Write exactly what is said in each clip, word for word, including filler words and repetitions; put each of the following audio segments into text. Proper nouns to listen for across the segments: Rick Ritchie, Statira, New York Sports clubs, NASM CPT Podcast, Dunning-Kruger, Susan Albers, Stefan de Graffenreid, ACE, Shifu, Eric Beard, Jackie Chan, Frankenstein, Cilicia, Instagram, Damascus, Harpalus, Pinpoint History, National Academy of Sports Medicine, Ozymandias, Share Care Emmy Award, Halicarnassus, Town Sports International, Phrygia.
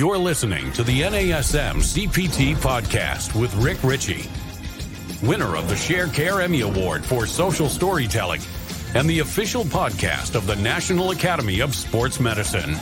You're listening to the N A S M C P T Podcast with Rick Ritchie, winner of the Share Care Emmy Award for Social Storytelling and the official podcast of the National Academy of Sports Medicine.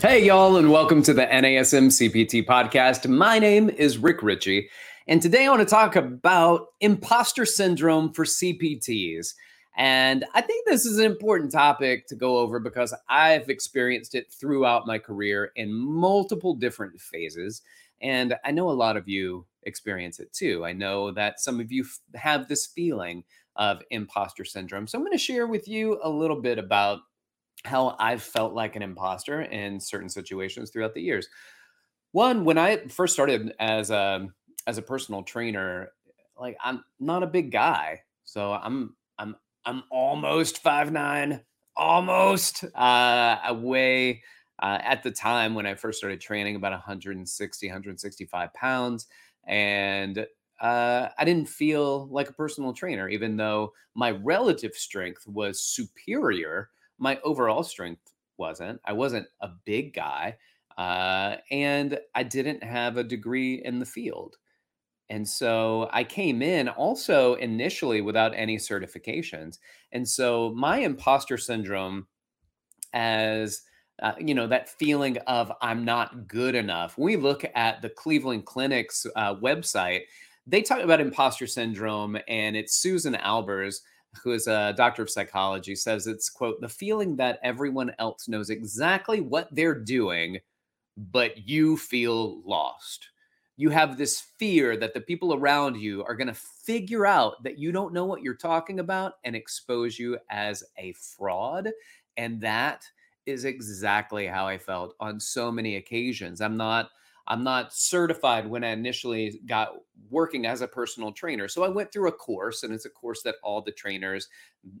Hey, y'all, and welcome to the N A S M C P T Podcast. My name is Rick Ritchie, and today I want to talk about imposter syndrome for C P Ts. And I think this is an important topic to go over because I've experienced it throughout my career in multiple different phases. And I know a lot of you experience it too. I know that some of you f- have this feeling of imposter syndrome. So I'm going to share with you a little bit about how I've felt like an imposter in certain situations throughout the years. One, when I first started as a, as a personal trainer, like I'm not a big guy. So I'm, I'm, I'm almost five nine, almost. Uh, I weigh, uh, at the time when I first started training, about one sixty, one sixty-five pounds. And uh, I didn't feel like a personal trainer, even though my relative strength was superior. My overall strength wasn't. I wasn't a big guy. Uh, and I didn't have a degree in the field. And so I came in also initially without any certifications. And so my imposter syndrome as, uh, you know, that feeling of I'm not good enough. We look at the Cleveland Clinic's uh, website. They talk about imposter syndrome, and it's Susan Albers, who is a doctor of psychology, says it's, quote, the feeling that everyone else knows exactly what they're doing, but you feel lost. You have this fear that the people around you are going to figure out that you don't know what you're talking about and expose you as a fraud. And that is exactly how I felt on so many occasions. I'm not, I'm not certified when I initially got working as a personal trainer. So I went through a course, and it's a course that all the trainers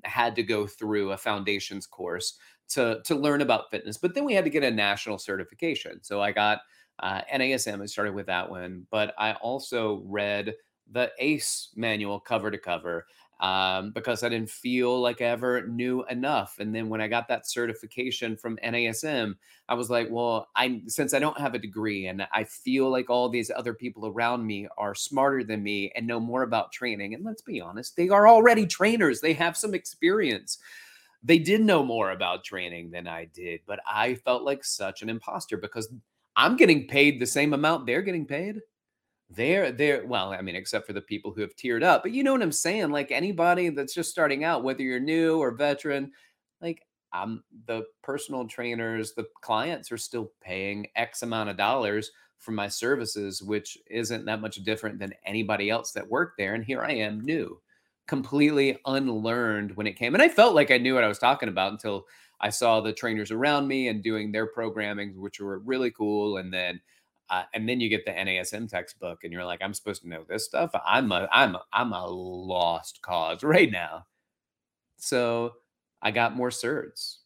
had to go through, a foundations course to, to learn about fitness. But then we had to get a national certification. So I got Uh, N A S M, I started with that one, but I also read the A C E manual cover to cover um, because I didn't feel like I ever knew enough. And then when I got that certification from N A S M, I was like, well, I since I don't have a degree and I feel like all these other people around me are smarter than me and know more about training. And let's be honest, they are already trainers. They have some experience. They did know more about training than I did, but I felt like such an imposter because I'm getting paid the same amount they're getting paid. They're, they're, well, I mean, except for the people who have tiered up. But you know what I'm saying? Like anybody that's just starting out, whether you're new or veteran, like I'm the personal trainers, the clients are still paying X amount of dollars for my services, which isn't that much different than anybody else that worked there. And here I am new, completely unlearned when it came. And I felt like I knew what I was talking about until I saw the trainers around me and doing their programming, which were really cool. And then, uh, and then you get the N A S M textbook, and you're like, "I'm supposed to know this stuff. I'm a, I'm, a, I'm a lost cause right now." So I got more certs,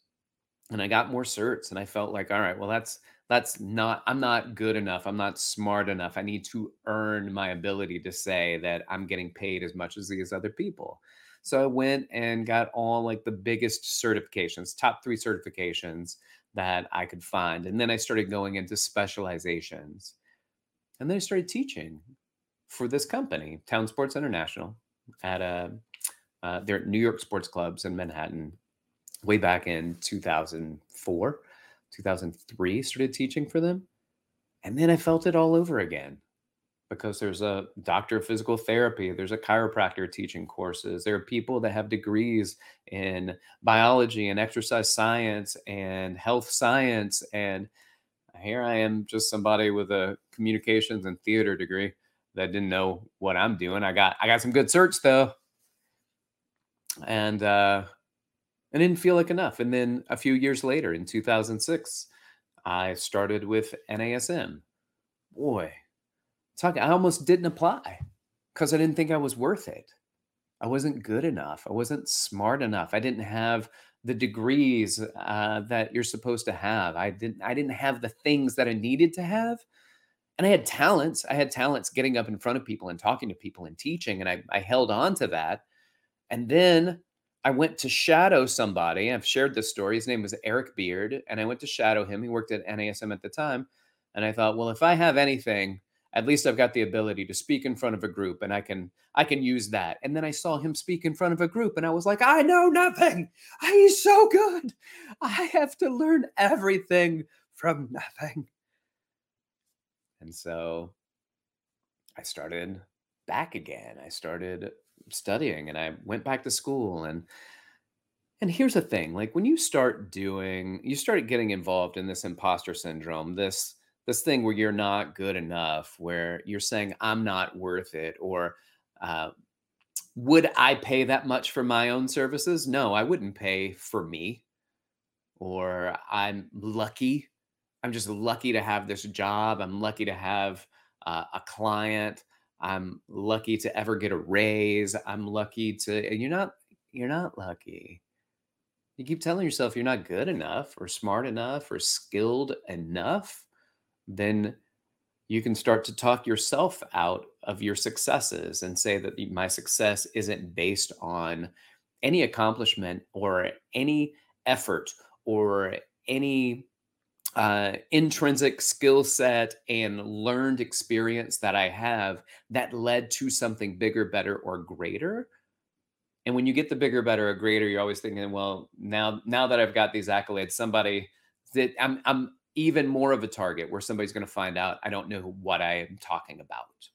and I got more certs, and I felt like, all right, well, that's that's not. I'm not good enough. I'm not smart enough. I need to earn my ability to say that I'm getting paid as much as these other people. So I went and got all like the biggest certifications, top three certifications that I could find. And then I started going into specializations. And then I started teaching for this company, Town Sports International, at a, uh, they're at New York Sports clubs in Manhattan, way back in two thousand four, two thousand three, started teaching for them. And then I felt it all over again. Because there's a doctor of physical therapy, there's a chiropractor teaching courses, there are people that have degrees in biology and exercise science and health science. And here I am, just somebody with a communications and theater degree that didn't know what I'm doing. I got I got some good certs though. And uh, I didn't feel like enough. And then a few years later, in two thousand six, I started with N A S M. Boy. Talk, I almost didn't apply because I didn't think I was worth it. I wasn't good enough. I wasn't smart enough. I didn't have the degrees uh, that you're supposed to have. I didn't, I didn't have the things that I needed to have. And I had talents. I had talents getting up in front of people and talking to people and teaching. And I, I held on to that. And then I went to shadow somebody. I've shared this story. His name was Eric Beard, and I went to shadow him. He worked at N A S M at the time. And I thought, well, if I have anything, at least I've got the ability to speak in front of a group, and I can I can use that. And then I saw him speak in front of a group, and I was like, I know nothing. He's so good. I have to learn everything from nothing. And so I started back again. I started studying, and I went back to school. And and here's the thing, like when you start doing, you start getting involved in this imposter syndrome, this this thing where you're not good enough, where you're saying, I'm not worth it, or uh, would I pay that much for my own services? No, I wouldn't pay for me. Or I'm lucky. I'm just lucky to have this job. I'm lucky to have uh, a client. I'm lucky to ever get a raise. I'm lucky to, and you're not, you're not lucky. You keep telling yourself you're not good enough or smart enough or skilled enough, then you can start to talk yourself out of your successes and say that my success isn't based on any accomplishment or any effort or any Uh, intrinsic skill set and learned experience that I have that led to something bigger, better, or greater. And when you get the bigger, better, or greater, you're always thinking, well, now, now that I've got these accolades, somebody that I'm, I'm even more of a target where somebody's going to find out I don't know what I am talking about.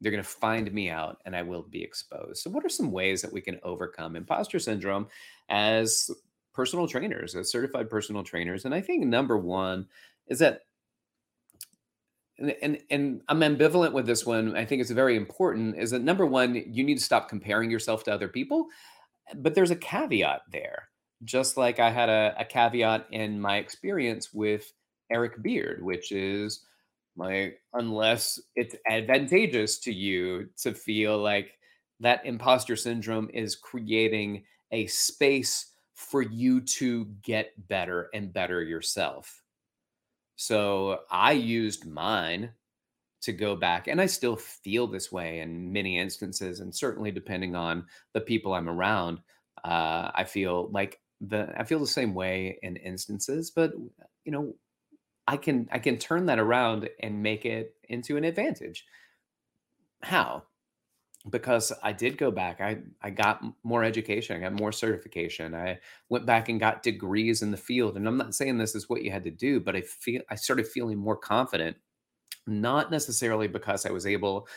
They're going to find me out and I will be exposed. So what are some ways that we can overcome imposter syndrome as personal trainers, as certified personal trainers? And I think number one is that, and, and, and I'm ambivalent with this one, I think it's very important, is that number one, you need to stop comparing yourself to other people, but there's a caveat there. Just like I had a, a caveat in my experience with Eric Beard, which is like, unless it's advantageous to you to feel like that imposter syndrome is creating a space for you to get better and better yourself. So I used mine to go back, and I still feel this way in many instances, and certainly depending on the people I'm around, uh, I feel like the I feel the same way in instances. But you know, I can I can turn that around and make it into an advantage. How? Because I did go back, I, I got more education, I got more certification, I went back and got degrees in the field. And I'm not saying this is what you had to do, but I feel I started feeling more confident, not necessarily because I was able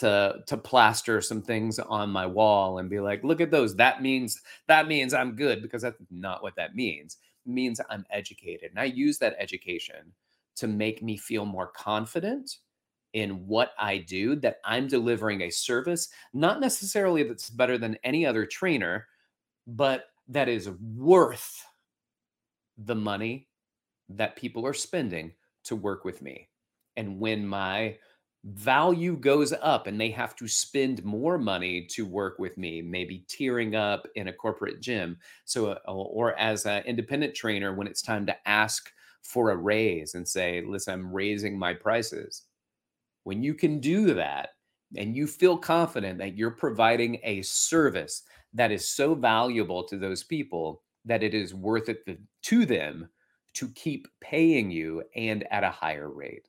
to, to plaster some things on my wall and be like, look at those, that means, that means I'm good, because that's not what that means. It means I'm educated. And I use that education to make me feel more confident in what I do, that I'm delivering a service, not necessarily that's better than any other trainer, but that is worth the money that people are spending to work with me. And when my value goes up and they have to spend more money to work with me, maybe tiering up in a corporate gym, so or as an independent trainer, when it's time to ask for a raise and say, listen, I'm raising my prices. When you can do that and you feel confident that you're providing a service that is so valuable to those people that it is worth it to them to keep paying you and at a higher rate.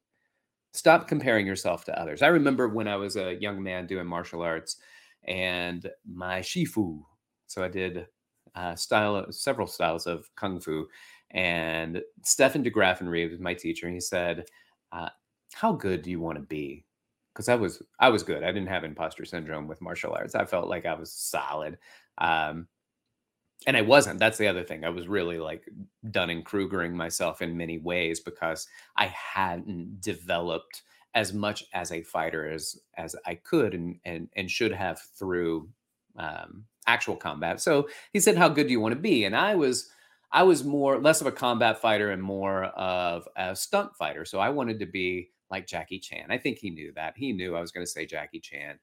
Stop comparing yourself to others. I remember when I was a young man doing martial arts and my Shifu. So I did uh, style, several styles of Kung Fu. And Stefan de Graffenreid was my teacher. And he said, uh, how good do you want to be? Because I was I was good. I didn't have imposter syndrome with martial arts. I felt like I was solid. Um, and I wasn't. That's the other thing. I was really like Dunning-Krugering myself in many ways because I hadn't developed as much as a fighter as as I could and and, and should have through um, actual combat. So he said, how good do you want to be? And I was... I was more less of a combat fighter and more of a stunt fighter. So I wanted to be like Jackie Chan. I think he knew that. He knew I was going to say Jackie Chan.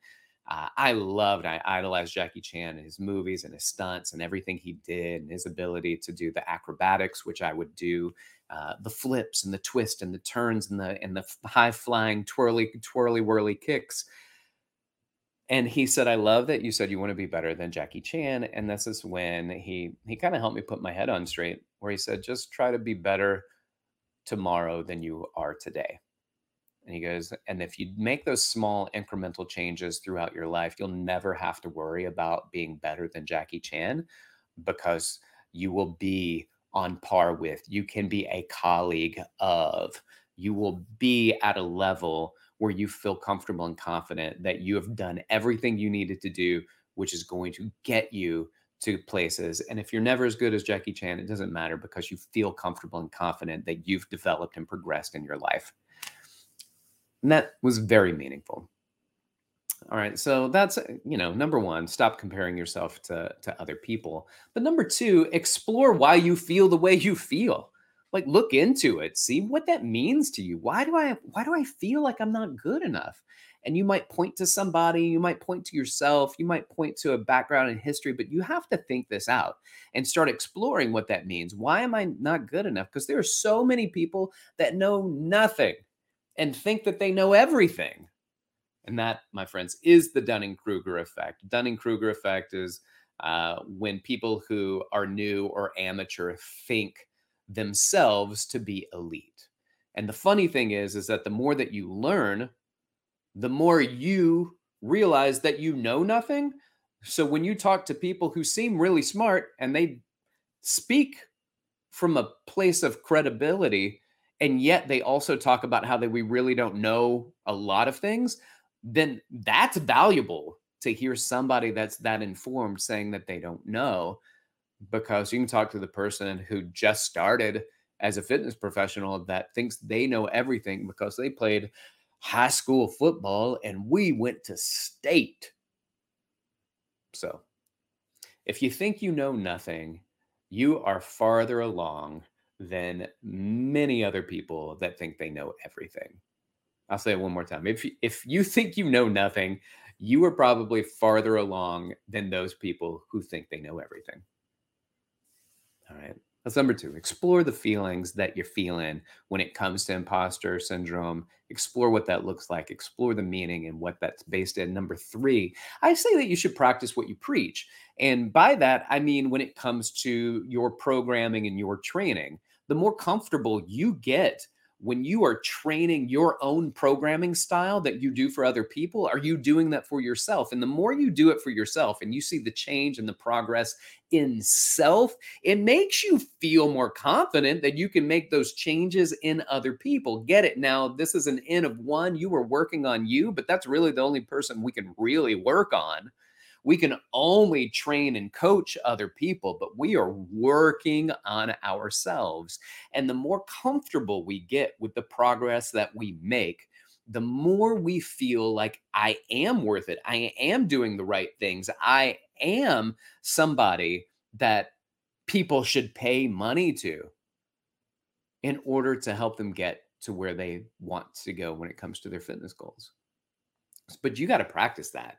Uh, I loved, I idolized Jackie Chan and his movies and his stunts and everything he did and his ability to do the acrobatics, which I would do, uh, the flips and the twists and the turns and the and the high flying twirly twirly whirly kicks. And he said, I love that you said you want to be better than Jackie Chan. And this is when he he kind of helped me put my head on straight, where he said, just try to be better tomorrow than you are today. And he goes, and if you make those small incremental changes throughout your life, you'll never have to worry about being better than Jackie Chan, because you will be on par with, you can be a colleague of, you will be at a level where you feel comfortable and confident that you have done everything you needed to do, which is going to get you to places. And if you're never as good as Jackie Chan, it doesn't matter, because you feel comfortable and confident that you've developed and progressed in your life. And that was very meaningful. All right. So that's, you know, number one, stop comparing yourself to, to other people. But number two, explore why you feel the way you feel. Like, look into it, see what that means to you. Why do I, why do I feel like I'm not good enough? And you might point to somebody, you might point to yourself, you might point to a background in history, but you have to think this out and start exploring what that means. Why am I not good enough? Because there are so many people that know nothing and think that they know everything. And that, my friends, is the Dunning-Kruger effect. Dunning-Kruger effect is uh, when people who are new or amateur think themselves to be elite. And the funny thing is, is that the more that you learn, the more you realize that you know nothing. So when you talk to people who seem really smart and they speak from a place of credibility, and yet they also talk about how that we really don't know a lot of things, then that's valuable to hear somebody that's that informed saying that they don't know, because you can talk to the person who just started as a fitness professional that thinks they know everything because they played high school football and we went to state. So if you think you know nothing, you are farther along than many other people that think they know everything. I'll say it one more time. If you, if you think you know nothing, you are probably farther along than those people who think they know everything. All right. That's number two. Explore the feelings that you're feeling when it comes to imposter syndrome. Explore what that looks like. Explore the meaning and what that's based in. Number three, I say that you should practice what you preach. And by that, I mean when it comes to your programming and your training, the more comfortable you get when you are training your own programming style that you do for other people, are you doing that for yourself? And the more you do it for yourself and you see the change and the progress in self, it makes you feel more confident that you can make those changes in other people. Get it? Now, this is an N of one. You are working on you, but that's really the only person we can really work on. We can only train and coach other people, but we are working on ourselves. And the more comfortable we get with the progress that we make, the more we feel like I am worth it. I am doing the right things. I am somebody that people should pay money to in order to help them get to where they want to go when it comes to their fitness goals. But you got to practice that.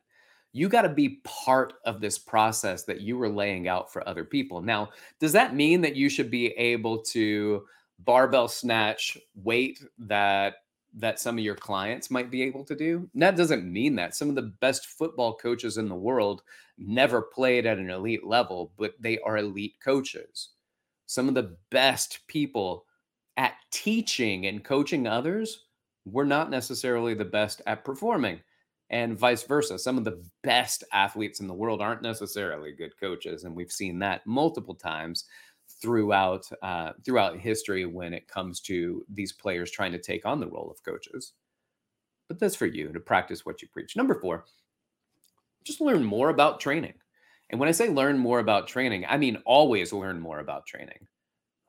You got to be part of this process that you were laying out for other people. Now, does that mean that you should be able to barbell snatch weight that that some of your clients might be able to do? That doesn't mean that. Some of the best football coaches in the world never played at an elite level, but they are elite coaches. Some of the best people at teaching and coaching others were not necessarily the best at performing. And vice versa. Some of the best athletes in the world aren't necessarily good coaches. And we've seen that multiple times throughout uh, throughout history when it comes to these players trying to take on the role of coaches. But that's for you to practice what you preach. Number four, just learn more about training. And when I say learn more about training, I mean always learn more about training,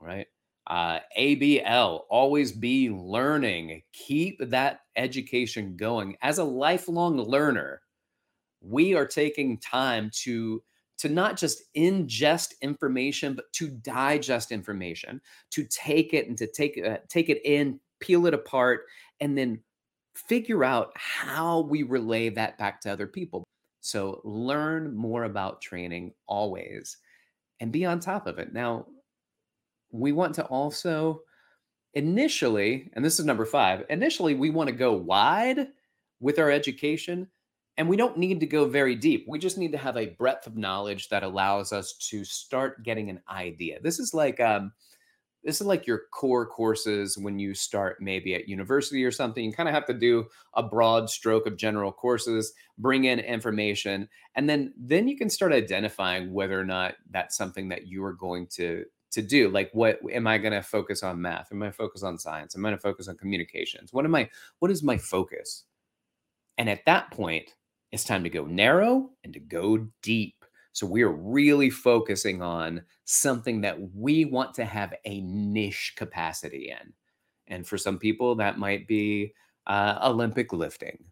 right? Uh, A B L, always be learning. Keep that education going. As a lifelong learner, we are taking time to, to not just ingest information, but to digest information, to take it and to take, uh, take it in, peel it apart, and then figure out how we relay that back to other people. So learn more about training always and be on top of it. Now, we want to also initially, and this is number five, initially we want to go wide with our education And we don't need to go very deep. We just need to have a breadth of knowledge that allows us to start getting an idea. This is like um, this is like your core courses when you start maybe at university or something. You kind of have to do a broad stroke of general courses, bring in information, and then then you can start identifying whether or not that's something that you are going to to do. Like, what am I going to focus on? Math? Am I focus on science? Am I going to focus on communications? What am I? What is my focus? And at that point, it's time to go narrow and to go deep. So we are really focusing on something that we want to have a niche capacity in. And for some people, that might be uh, Olympic lifting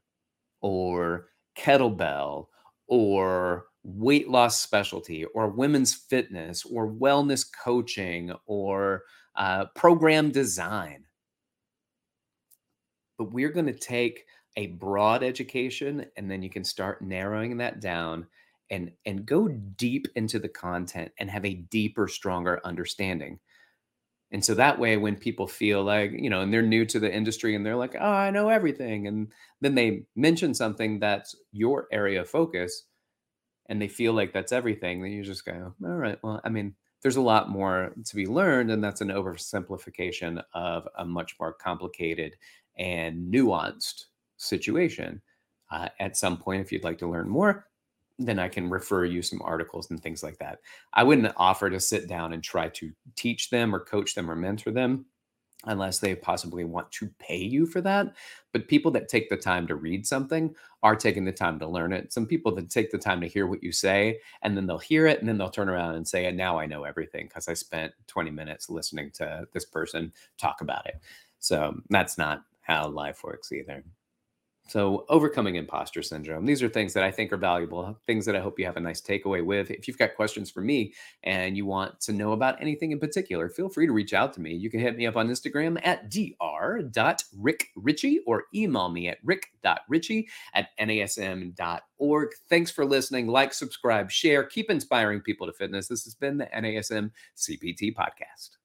or kettlebell or weight loss specialty or women's fitness or wellness coaching or uh, program design. But we're going to take a broad education, and then you can start narrowing that down and, and go deep into the content and have a deeper, stronger understanding. And so that way, when people feel like, you know, and they're new to the industry and they're like, oh, I know everything. And then they mention something that's your area of focus and they feel like that's everything. Then you just go, all right, well, I mean, there's a lot more to be learned, and that's an oversimplification of a much more complicated and nuanced situation. Uh, at some point, if you'd like to learn more, then I can refer you some articles and things like that. I wouldn't offer to sit down and try to teach them or coach them or mentor them unless they possibly want to pay you for that. But people that take the time to read something are taking the time to learn it. Some people that take the time to hear what you say, and then they'll hear it, and then they'll turn around and say, and now I know everything because I spent twenty minutes listening to this person talk about it. So that's not how life works either. So overcoming imposter syndrome. These are things that I think are valuable, things that I hope you have a nice takeaway with. If you've got questions for me and you want to know about anything in particular, feel free to reach out to me. You can hit me up on Instagram at dr dot rick ritchie or email me at rick dot ritchie at N A S M dot org. Thanks for listening. Like, subscribe, share, keep inspiring people to fitness. This has been the N A S M C P T Podcast.